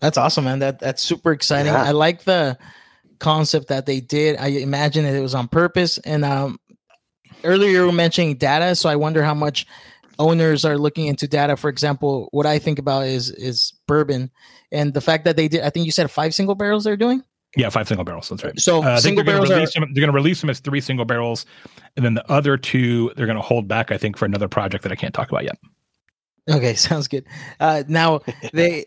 That's awesome, man. That that's super exciting. Yeah. I like the concept that they did. I imagine that it was on purpose. And, um, earlier you were mentioning data, so I wonder how much owners are looking into data. For example, what I think about is is bourbon, and the fact that they did. I think you said five single barrels they're doing. Yeah, five single barrels. That's right. So uh, single barrels are, them, they're going to release them as three single barrels, and then the other two they're going to hold back, I think, for another project that I can't talk about yet. Okay, sounds good. Uh, now they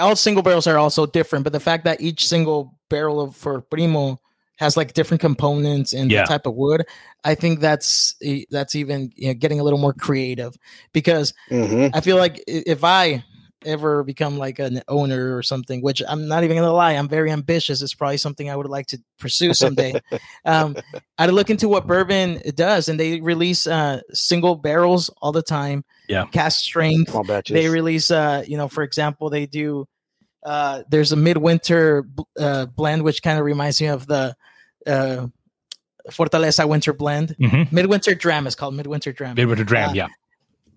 all single barrels are also different, but the fact that each single barrel of for Primo has like different components and yeah. the type of wood. I think that's, that's even you know, getting a little more creative because mm-hmm. I feel like if I ever become like an owner or something, which I'm not even gonna lie, I'm very ambitious. It's probably something I would like to pursue someday. um, I'd look into what bourbon does, and they release uh, single barrels all the time. Yeah. Cast strength. They release, uh, you know, for example, they do, Uh, there's a midwinter uh, blend, which kind of reminds me of the uh, Fortaleza winter blend. Mm-hmm. Midwinter Dram is called Midwinter Dram. Midwinter Dram, uh, yeah.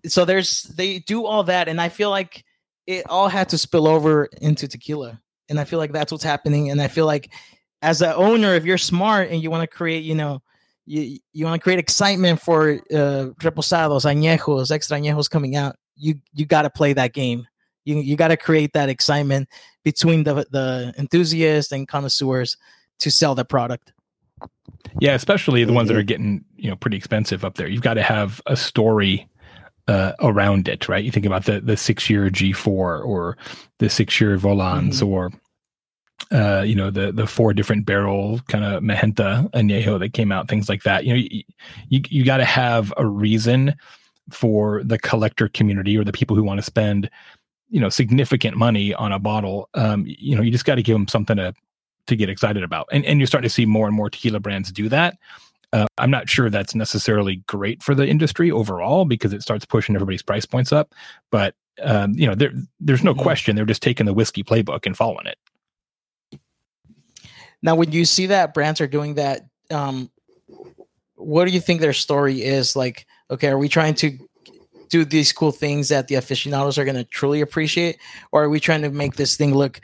So there's they do all that, and I feel like it all had to spill over into tequila, and I feel like that's what's happening. And I feel like as an owner, if you're smart and you want to create, you know, you you want to create excitement for uh, reposados, añejos, extra añejos coming out, you you got to play that game. You you got to create that excitement between the the enthusiasts and connoisseurs to sell the product. Yeah, especially the ones that are getting you know pretty expensive up there. You've got to have a story uh, around it, right? You think about the the six year G four or the six year Volans mm-hmm. or uh, you know the the four different barrel kind of Magenta Añejo that came out, things like that. You know, you you, you got to have a reason for the collector community or the people who want to spend you know, significant money on a bottle. Um, you know, you just got to give them something to, to get excited about. And and you're starting to see more and more tequila brands do that. Uh, I'm not sure that's necessarily great for the industry overall because it starts pushing everybody's price points up. But, um, you know, there there's no question. They're just taking the whiskey playbook and following it. Now, when you see that brands are doing that, um, what do you think their story is? Like, okay, are we trying to do these cool things that the aficionados are going to truly appreciate? Or are we trying to make this thing look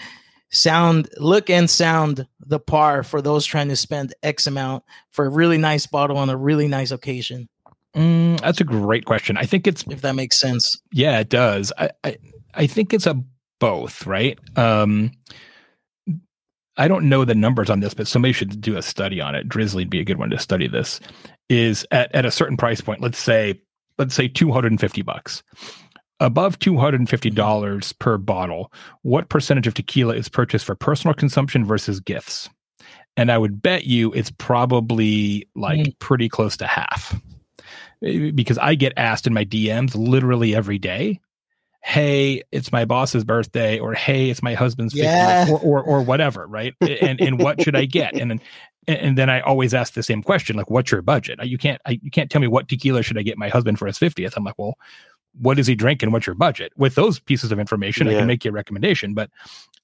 sound, look and sound the par for those trying to spend X amount for a really nice bottle on a really nice occasion? Mm, that's a great question. I think it's, if that makes sense. Yeah, it does. I, I, I think it's a both, right? Um, I don't know the numbers on this, but somebody should do a study on it. Drizzly would be a good one to study this is at, at a certain price point. Let's say, Let's say two hundred fifty bucks. Above two hundred fifty dollars per bottle, what percentage of tequila is purchased for personal consumption versus gifts? And I would bet you it's probably like mm. pretty close to half. Because I get asked in my D Ms literally every day, hey, it's my boss's birthday, or hey, it's my husband's yeah. fiftieth, or, or or whatever, right? and and what should I get? And then And then I always ask the same question, like, what's your budget? You can't, I, you can't tell me what tequila should I get my husband for his fiftieth. I'm like, well, what is he drinking? What's your budget? With those pieces of information, yeah. I can make you a recommendation, but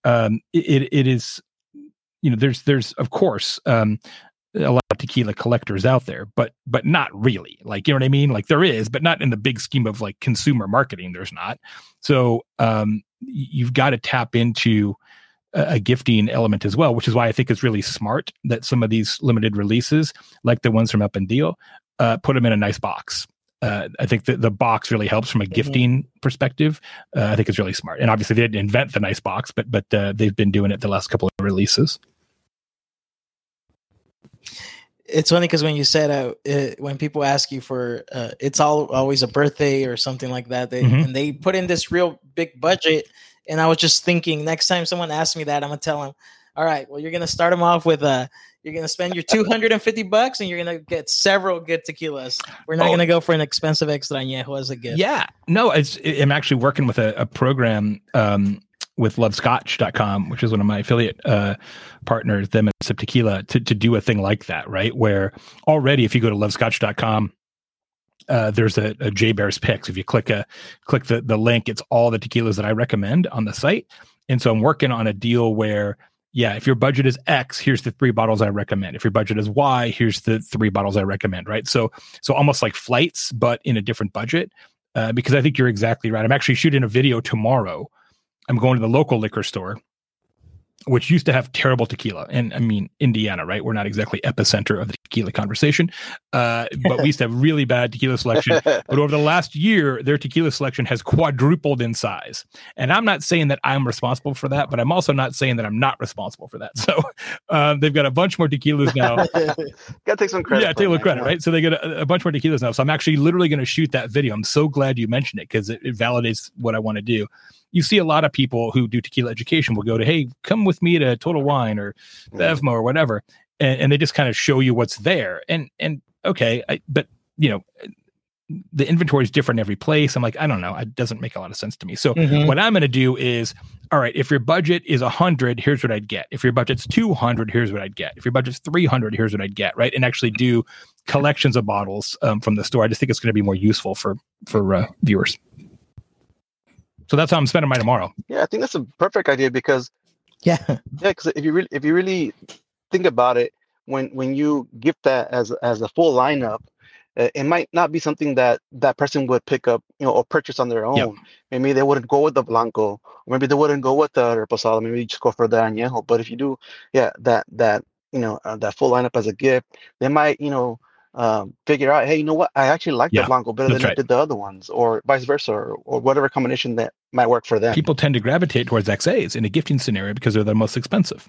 um, it, it is, you know, there's, there's of course um, a lot of tequila collectors out there, but, but not really, like, you know what I mean? Like there is, but not in the big scheme of like consumer marketing, there's not. So um, you've got to tap into a gifting element as well, which is why I think it's really smart that some of these limited releases, like the ones from Up and Deal, uh, put them in a nice box. Uh, I think that the box really helps from a gifting mm-hmm. perspective. Uh, I think it's really smart. And obviously they didn't invent the nice box, but, but uh, they've been doing it the last couple of releases. It's funny because when you said, uh, it, when people ask you for, uh, it's all always a birthday or something like that, they, mm-hmm. and they put in this real big budget. And I was just thinking, next time someone asks me that, I'm gonna tell them, all right, well, you're gonna start them off with a, you're gonna spend your two hundred fifty bucks, and you're gonna get several good tequilas. We're not oh. gonna go for an expensive extra añejo as a gift. Yeah, no, it's, I'm actually working with a, a program um, with love scotch dot com, which is one of my affiliate uh, partners, them and Sip Tequila, to to do a thing like that, right? Where already, if you go to love scotch dot com. uh, there's a, a Jay Baer's picks. If you click a click the the link, it's all the tequilas that I recommend on the site. And so I'm working on a deal where, yeah, if your budget is X, here's the three bottles I recommend. If your budget is Y, here's the three bottles I recommend. Right. So so almost like flights, but in a different budget. Uh, because I think you're exactly right. I'm actually shooting a video tomorrow. I'm going to the local liquor store, which used to have terrible tequila. And I mean, Indiana, right? We're not exactly epicenter of the tequila conversation, uh, but we used to have really bad tequila selection. But over the last year, their tequila selection has quadrupled in size. And I'm not saying that I'm responsible for that, but I'm also not saying that I'm not responsible for that. So uh, they've got a bunch more tequilas now. Got to take some credit. Yeah, take a little credit, right? So they got a, a bunch more tequilas now. So I'm actually literally going to shoot that video. I'm so glad you mentioned it because it, it validates what I want to do. You see a lot of people who do tequila education will go to, hey, come with me to Total Wine or Bevmo or whatever. And, and they just kind of show you what's there. And, and okay, I, but, you know, the inventory is different in every place. I'm like, I don't know. It doesn't make a lot of sense to me. So mm-hmm. what I'm going to do is, all right, if your budget is one hundred, here's what I'd get. If your budget's two hundred, here's what I'd get. If your budget's three hundred, here's what I'd get, right? And actually do collections of bottles um, from the store. I just think it's going to be more useful for, for uh, viewers. So that's how I'm spending my tomorrow. Yeah, I think that's a perfect idea because, yeah, yeah, because if you really if you really think about it, when when you gift that as as a full lineup, uh, it might not be something that that person would pick up, you know, or purchase on their own. Yep. Maybe they wouldn't go with the blanco, or maybe they wouldn't go with the reposado. Maybe you just go for the añejo. But if you do, yeah, that that you know uh, that full lineup as a gift, they might you know um, figure out, hey, you know what, I actually like yeah, the blanco better than right. I did the other ones, or vice versa, or, or whatever combination that might work for them. People tend to gravitate towards X As in a gifting scenario because they're the most expensive.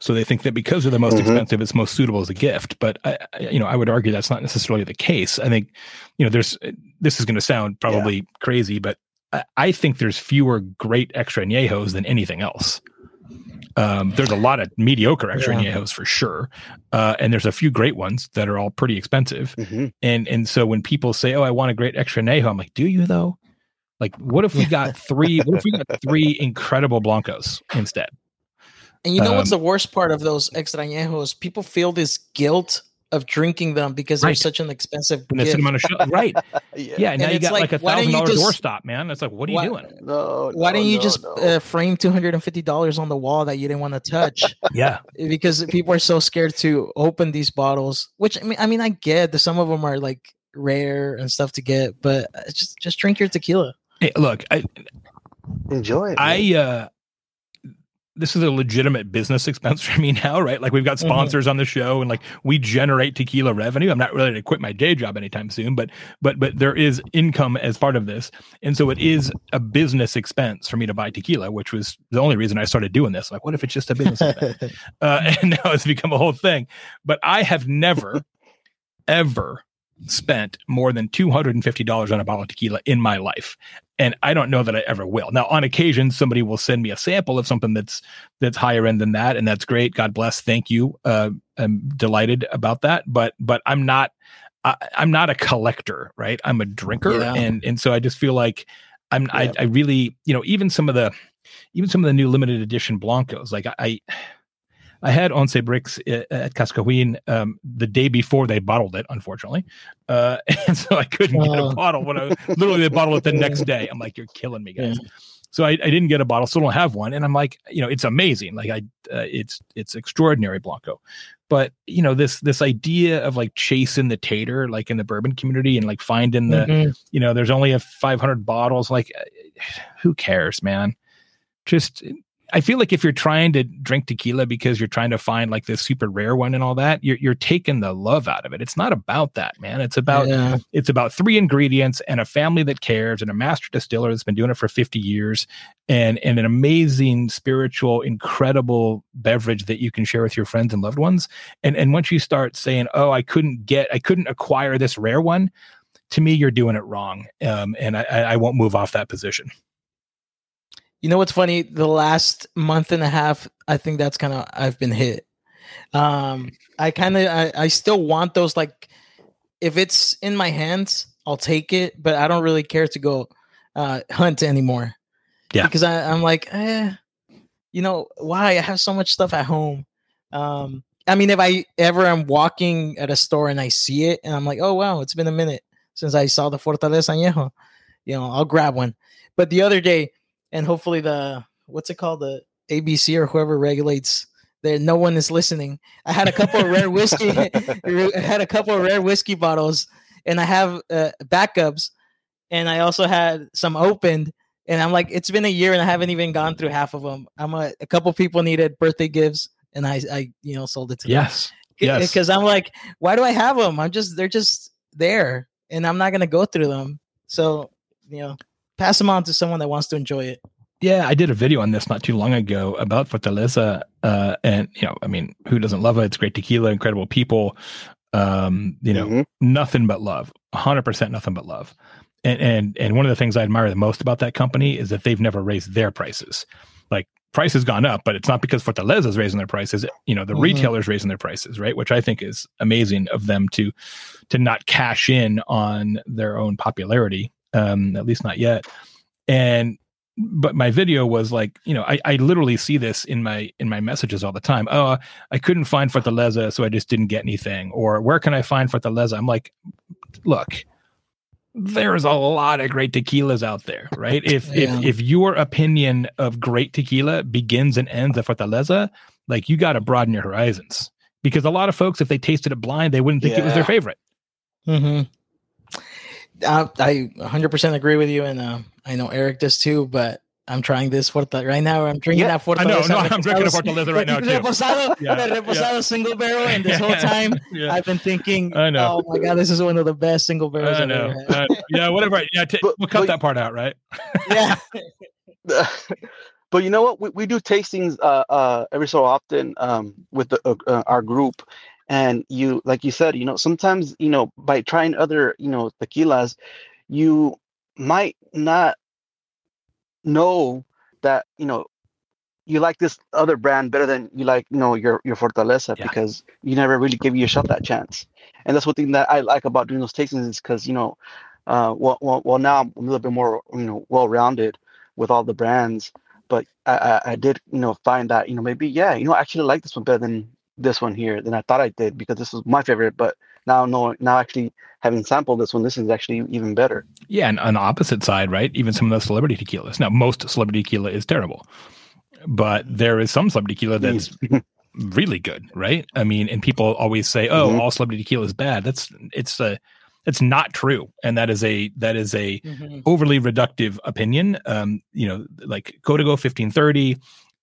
So they think that because they're the most mm-hmm. expensive, it's most suitable as a gift. But I, I, you know, I would argue that's not necessarily the case. I think, you know, there's, this is going to sound probably yeah. crazy, but I, I think there's fewer great extra añejos than anything else. Um, there's a lot of mediocre extra yeah. añejos for sure. Uh, and there's a few great ones that are all pretty expensive. Mm-hmm. And, and so when people say, oh, I want a great extra añejo, I'm like, do you though? Like, what if we got three? What if we got three incredible blancos instead? And you know um, what's the worst part of those extrañejos? People feel this guilt of drinking them because they're right. such an expensive and gift. Amount of sh- right? yeah. yeah. And now you got like, like a thousand dollar doorstop, man. It's like, what are why, you doing? No, no, why didn't you no, just no. Uh, frame two hundred and fifty dollars on the wall that you didn't want to touch? yeah, because people are so scared to open these bottles. Which I mean, I mean, I get that some of them are like rare and stuff to get, but just just drink your tequila. Hey, look, I enjoy it. I uh, this is a legitimate business expense for me now, right? Like we've got sponsors mm-hmm. on the show, and like we generate tequila revenue. I'm not ready to quit my day job anytime soon, but but but there is income as part of this, and so it is a business expense for me to buy tequila, which was the only reason I started doing this. Like, what if it's just a business expense? Uh, and now it's become a whole thing. But I have never, ever. spent more than two hundred fifty dollars on a bottle of tequila in my life. And I don't know that I ever will. Now, on occasion, somebody will send me a sample of something that's that's higher end than that. And that's great. God bless. Thank you. Uh, I'm delighted about that. But but I'm not I, I'm not a collector, right? I'm a drinker. Yeah. And and so I just feel like I'm yeah. I, I really, you know, even some of the even some of the new limited edition blancos, like I, I I had Once Bricks at Cascahuin um, the day before they bottled it, unfortunately. Uh, and so I couldn't oh. get a bottle. When I was, literally, they bottled it the next day. I'm like, you're killing me, guys. Yeah. So I, I didn't get a bottle, so I don't have one. And I'm like, you know, it's amazing. Like, I, uh, it's it's extraordinary Blanco. But, you know, this this idea of, like, chasing the tater, like, in the bourbon community and, like, finding the, mm-hmm. you know, there's only a five hundred bottles. Like, who cares, man? Just... I feel like if you're trying to drink tequila because you're trying to find like this super rare one and all that, you're you're taking the love out of it. It's not about that, man. It's about yeah. it's about three ingredients and a family that cares and a master distiller that's been doing it for fifty years and and an amazing spiritual, incredible beverage that you can share with your friends and loved ones. And and once you start saying, "Oh, I couldn't get, I couldn't acquire this rare one," to me, you're doing it wrong, um, and I, I won't move off that position. You know what's funny? The last month and a half, I think that's kind of I've been hit. Um, I kind of I, I still want those. Like, if it's in my hands, I'll take it. But I don't really care to go uh, hunt anymore. Yeah, because I, I'm like, eh, you know, why? I have so much stuff at home. Um, I mean, if I ever am walking at a store and I see it, and I'm like, oh wow, it's been a minute. since I saw the Fortaleza Añejo, you know, I'll grab one. But the other day, and hopefully the, what's it called? The A B C or whoever regulates that, no one is listening. I had a couple of rare whiskey, I had a couple of rare whiskey bottles, and I have uh, backups, and I also had some opened. And I'm like, it's been a year and I haven't even gone through half of them. I'm a, a couple people needed birthday gifts, and I, I, you know, sold it to yes. them. Yes. Because I'm like, why do I have them? I'm just, they're just there, and I'm not going to go through them. So, you know, pass them on to someone that wants to enjoy it. Yeah. I did a video on this not too long ago about Fortaleza. Uh, and, you know, I mean, who doesn't love it? It's great tequila, incredible people. Um, you know, mm-hmm. nothing but love, one hundred percent nothing but love. And, and and one of the things I admire the most about that company is that they've never raised their prices. Like, price has gone up, but it's not because Fortaleza is raising their prices. You know, the mm-hmm. retailer's raising their prices, right? Which I think is amazing of them to to not cash in on their own popularity, um, at least not yet. And but my video was like, you know, I, I literally see this in my in my messages all the time. Oh, I couldn't find Fortaleza, so I just didn't get anything. Or where can I find Fortaleza? I'm like, look. There's a lot of great tequilas out there, right? If yeah. if if your opinion of great tequila begins and ends at Fortaleza, like, you got to broaden your horizons, because a lot of folks, if they tasted it blind, they wouldn't think yeah. it was their favorite. Mm-hmm. I, I one hundred percent agree with you, and uh, I know Eric does too. But I'm trying this Fortaleza right now. I'm drinking yeah. that Fortaleza. I know, no, I'm drinking a Fortaleza right now too. Reposado, yeah. Reposado yeah. single barrel, and this whole time yeah. I've been thinking, I know. "Oh my god, this is one of the best single barrels." I know. I've ever had. Uh, yeah, whatever. Yeah, t- but, we'll cut but, that part out, right? Yeah. But you know what? We we do tastings uh, uh, every so often um, with the, uh, uh, our group, and you, like you said, you know, sometimes, you know, by trying other, you know, tequilas, you might not know that, you know, you like this other brand better than you like, you know, your your Fortaleza yeah. because you never really give yourself that chance. And that's one thing that I like about doing those tastings, is because, you know, uh well, well well now I'm a little bit more, you know, well-rounded with all the brands, but I, I I did, you know, find that, you know, maybe yeah you know I actually like this one better than this one here than I thought I did, because this was my favorite, but now no now actually having sampled this one, this is actually even better. Yeah, and on the opposite side, right? Even some of those celebrity tequilas. Now, most celebrity tequila is terrible, but there is some celebrity tequila that's really good, right? I mean, and people always say, "Oh, mm-hmm. all celebrity tequila is bad." That's it's a it's not true, and that is a that is a mm-hmm. overly reductive opinion. Um, you know, like Código fifteen thirty.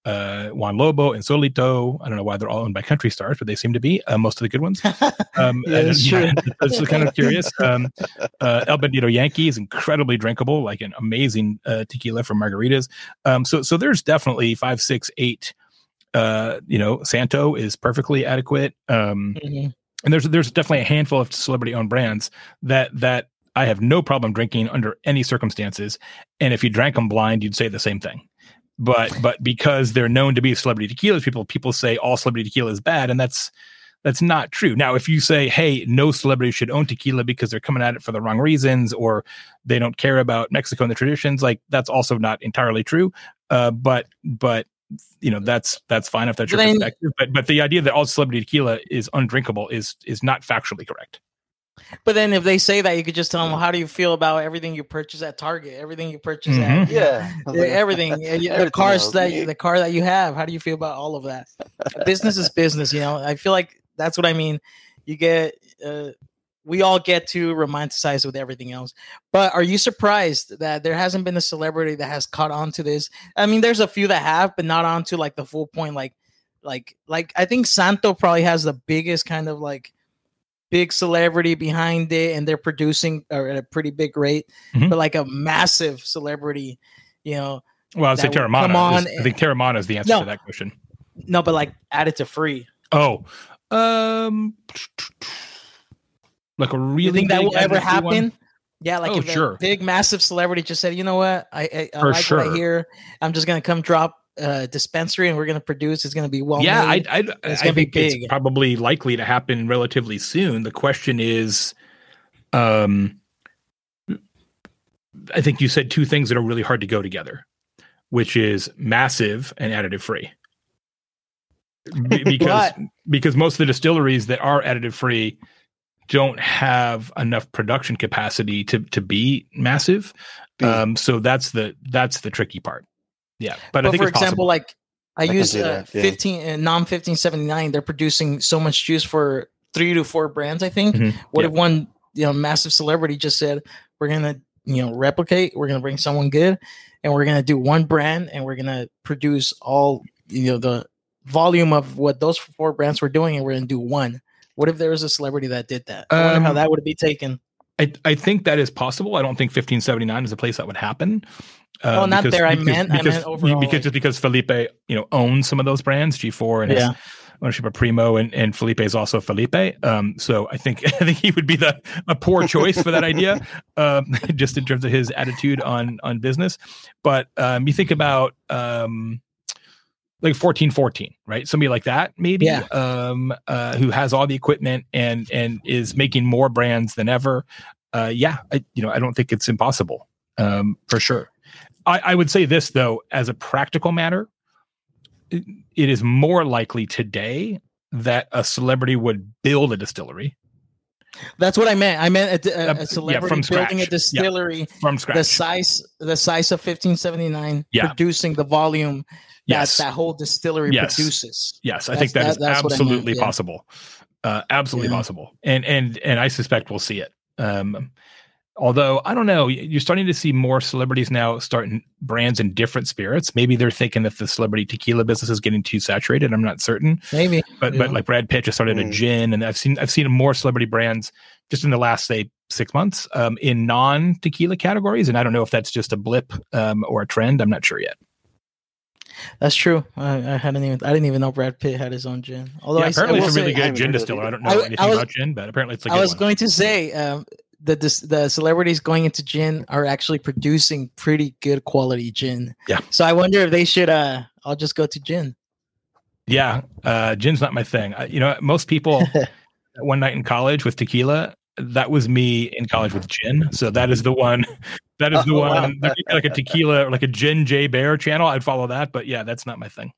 Uh, Juan Lobo, Insolito. I don't know why they're all owned by country stars, but they seem to be uh, most of the good ones. Um, yeah, that's true. Yeah, that's kind of curious. Um, uh, El Bandito Yankee is incredibly drinkable, like an amazing uh, tequila for margaritas. Um, so, so there's definitely five, six, eight. Uh, you know, Santo is perfectly adequate, um, mm-hmm. and there's there's definitely a handful of celebrity-owned brands that that I have no problem drinking under any circumstances. And if you drank them blind, you'd say the same thing. But but because they're known to be celebrity tequilas, people people say all celebrity tequila is bad, and that's that's not true. Now, if you say, hey, no celebrity should own tequila because they're coming at it for the wrong reasons, or they don't care about Mexico and the traditions, like, that's also not entirely true. Uh, but but you know that's that's fine if that's your perspective. But but the idea that all celebrity tequila is undrinkable is is not factually correct. But then if they say that, you could just tell them, well, how do you feel about everything you purchase at Target, everything you purchase mm-hmm. at yeah, everything, the cars that you, the car that you have, how do you feel about all of that? Business is business, you know. I feel like that's what I mean. You get, uh, we all get to romanticize with everything else. But are you surprised that there hasn't been a celebrity that has caught on to this? I mean, there's a few that have, but not on to like the full point. Like, like, like I think Santo probably has the biggest kind of like. Big celebrity behind it, and they're producing at a pretty big rate, mm-hmm. but like a massive celebrity, you know. Well, I'd say Terramana. Is, I think Terramana is the answer no, to that question. No, but like added to free. Oh, um, like a really you think that will ever happen? One? Yeah, like oh, if sure. a big, massive celebrity just said, you know what, I, I, I like sure. what I hear. I'm just gonna come drop. Uh, dispensary, and we're going to produce. It's going to be well. Yeah, I, I, it's I be think big. It's probably likely to happen relatively soon. The question is, um, I think you said two things that are really hard to go together, which is massive and additive free. B- because because most of the distilleries that are additive free don't have enough production capacity to to be massive. Yeah. Um, so that's the that's the tricky part. Yeah, but, but I think for it's example, possible. like I, I use uh, yeah. fifteen uh, NOM fifteen seventy-nine. They're producing so much juice for three to four brands. I think. Mm-hmm. What yeah. if one you know massive celebrity just said, "We're gonna you know replicate. We're gonna bring someone good, and we're gonna do one brand, and we're gonna produce all you know the volume of what those four brands were doing, and we're gonna do one." What if there was a celebrity that did that? I wonder um, how that would be taken. I, I think that is possible. I don't think fifteen seventy-nine is a place that would happen. Um, well, not because, there. I because, meant, because, I meant overall. Because, just because Felipe, you know, owns some of those brands, G four and yeah. his ownership of Primo, and, and Felipe is also Felipe. Um, so I think I think he would be the a poor choice for that idea, um, just in terms of his attitude on on business. But um, you think about um, like fourteen fourteen, right? Somebody like that, maybe, yeah. um, uh, who has all the equipment and and is making more brands than ever. Uh, yeah, I, you know, I don't think it's impossible um, for sure. I, I would say this, though, as a practical matter, it, it is more likely today that a celebrity would build a distillery. That's what I meant. I meant a, a, a celebrity yeah, building a distillery yeah, from scratch. The size, the size of fifteen seventy-nine, yeah. producing the volume yes. that that whole distillery yes. produces. Yes, I that's, think that, that is that's absolutely meant, yeah. possible. Uh, absolutely yeah. possible, and and and I suspect we'll see it. Um, Although, I don't know, you're starting to see more celebrities now start brands in different spirits. Maybe they're thinking that the celebrity tequila business is getting too saturated. I'm not certain. Maybe. But yeah. but like Brad Pitt just started mm. a gin, and I've seen I've seen more celebrity brands just in the last, say, six months um, in non-tequila categories. And I don't know if that's just a blip um, or a trend. I'm not sure yet. That's true. I, I hadn't even I didn't even know Brad Pitt had his own gin. Although yeah, I, apparently I it's a really say, good gin distiller. I don't know I, anything I was, about gin, but apparently it's a good I was one. going to say... Um, The, the the celebrities going into gin are actually producing pretty good quality gin. Yeah. So I wonder if they should. Uh, I'll just go to gin. Yeah, uh, gin's not my thing. I, you know, most people. One night in college with tequila. That was me in college with gin. So that is the one. That is oh, the one. Wow. Like a tequila, or like a Gin Jay Baer channel. I'd follow that, but yeah, that's not my thing.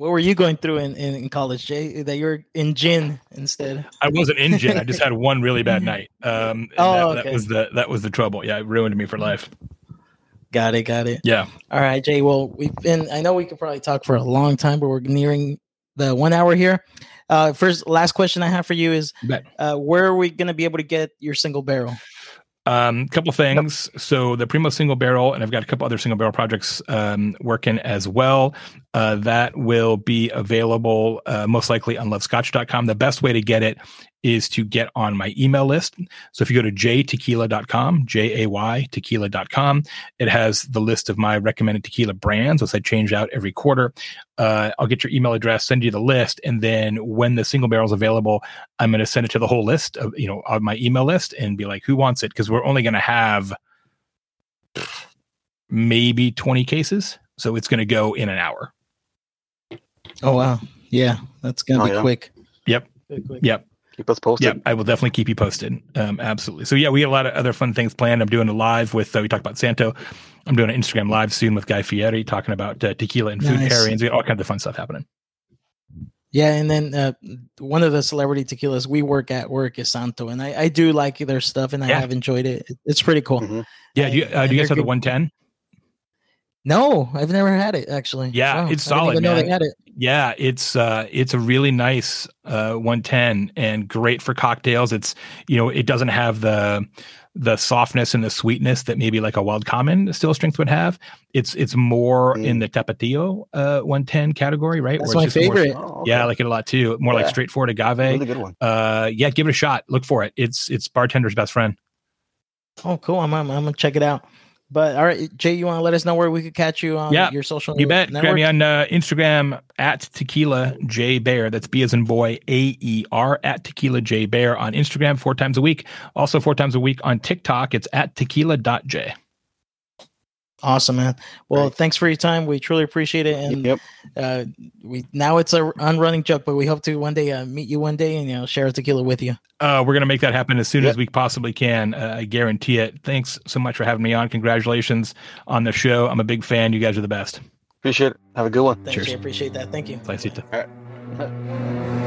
What were you going through in, in, in college, Jay, that you were in gin instead? I wasn't in gin. I just had one really bad night. Um, oh, that, okay. that was the that was the trouble. Yeah, it ruined me for life. Got it, got it. Yeah. All right, Jay. Well, we've been. I know we could probably talk for a long time, but we're nearing the one hour here. Uh, first, last question I have for you is, uh, where are we going to be able to get your single barrel? Um, couple things. Yep. So the Primo single barrel, and I've got a couple other single barrel projects um, working as well. Uh, that will be available uh, most likely on love scotch dot com. The best way to get it is to get on my email list. So if you go to jay tequila dot com, J A Y tequila dot com, it has the list of my recommended tequila brands, which I change out every quarter. Uh, I'll get your email address, send you the list, and then when the single barrel is available, I'm going to send it to the whole list of, you know, on my email list and be like, who wants it? Because we're only going to have maybe twenty cases. So it's going to go in an hour. Oh, wow. Yeah, that's going to oh, be yeah. quick. Yep. Quick. Yep. Keep us posted. Yeah, I will definitely keep you posted. Um, absolutely. So yeah, we have a lot of other fun things planned. I'm doing a live with, uh, we talked about Santo. I'm doing an Instagram live soon with Guy Fieri talking about uh, tequila and food nice. pairings. We got all kinds of fun stuff happening. Yeah, and then uh, one of the celebrity tequilas we work at work is Santo, and I, I do like their stuff, and I yeah. have enjoyed it. It's pretty cool. Mm-hmm. Yeah, I, do you, uh, do you guys have good. the one ten? No, I've never had it actually. Yeah, wow. It's solid, man. It. Yeah, it's uh, it's a really nice uh, one ten and great for cocktails. It's you know it doesn't have the the softness and the sweetness that maybe like a wild common still strength would have. It's it's more mm. in the Tapatio uh, one ten category, right? That's Where my it's favorite. More, oh, okay. Yeah, I like it a lot too. More yeah. like straightforward agave. Really good one. Uh, yeah, give it a shot. Look for it. It's it's bartender's best friend. Oh, cool! I'm I'm, I'm gonna check it out. But all right, Jay, you want to let us know where we could catch you on yeah, your social media? You bet. Network? Grab me on uh, Instagram at TequilaJayBaer. That's B as in boy, A E R, at TequilaJayBaer on Instagram four times a week. Also four times a week on TikTok. It's at Tequila.J. Awesome, man. Well, right. thanks for your time. We truly appreciate it. And yep, yep. Uh, we now it's a on running joke, but we hope to one day uh, meet you one day and you know share a tequila with you. Uh, we're gonna make that happen as soon yep. as we possibly can. Uh, I guarantee it. Thanks so much for having me on. Congratulations on the show. I'm a big fan. You guys are the best. Appreciate it. Have a good one. Thanks, Cheers. Jay, appreciate that. Thank you. All right.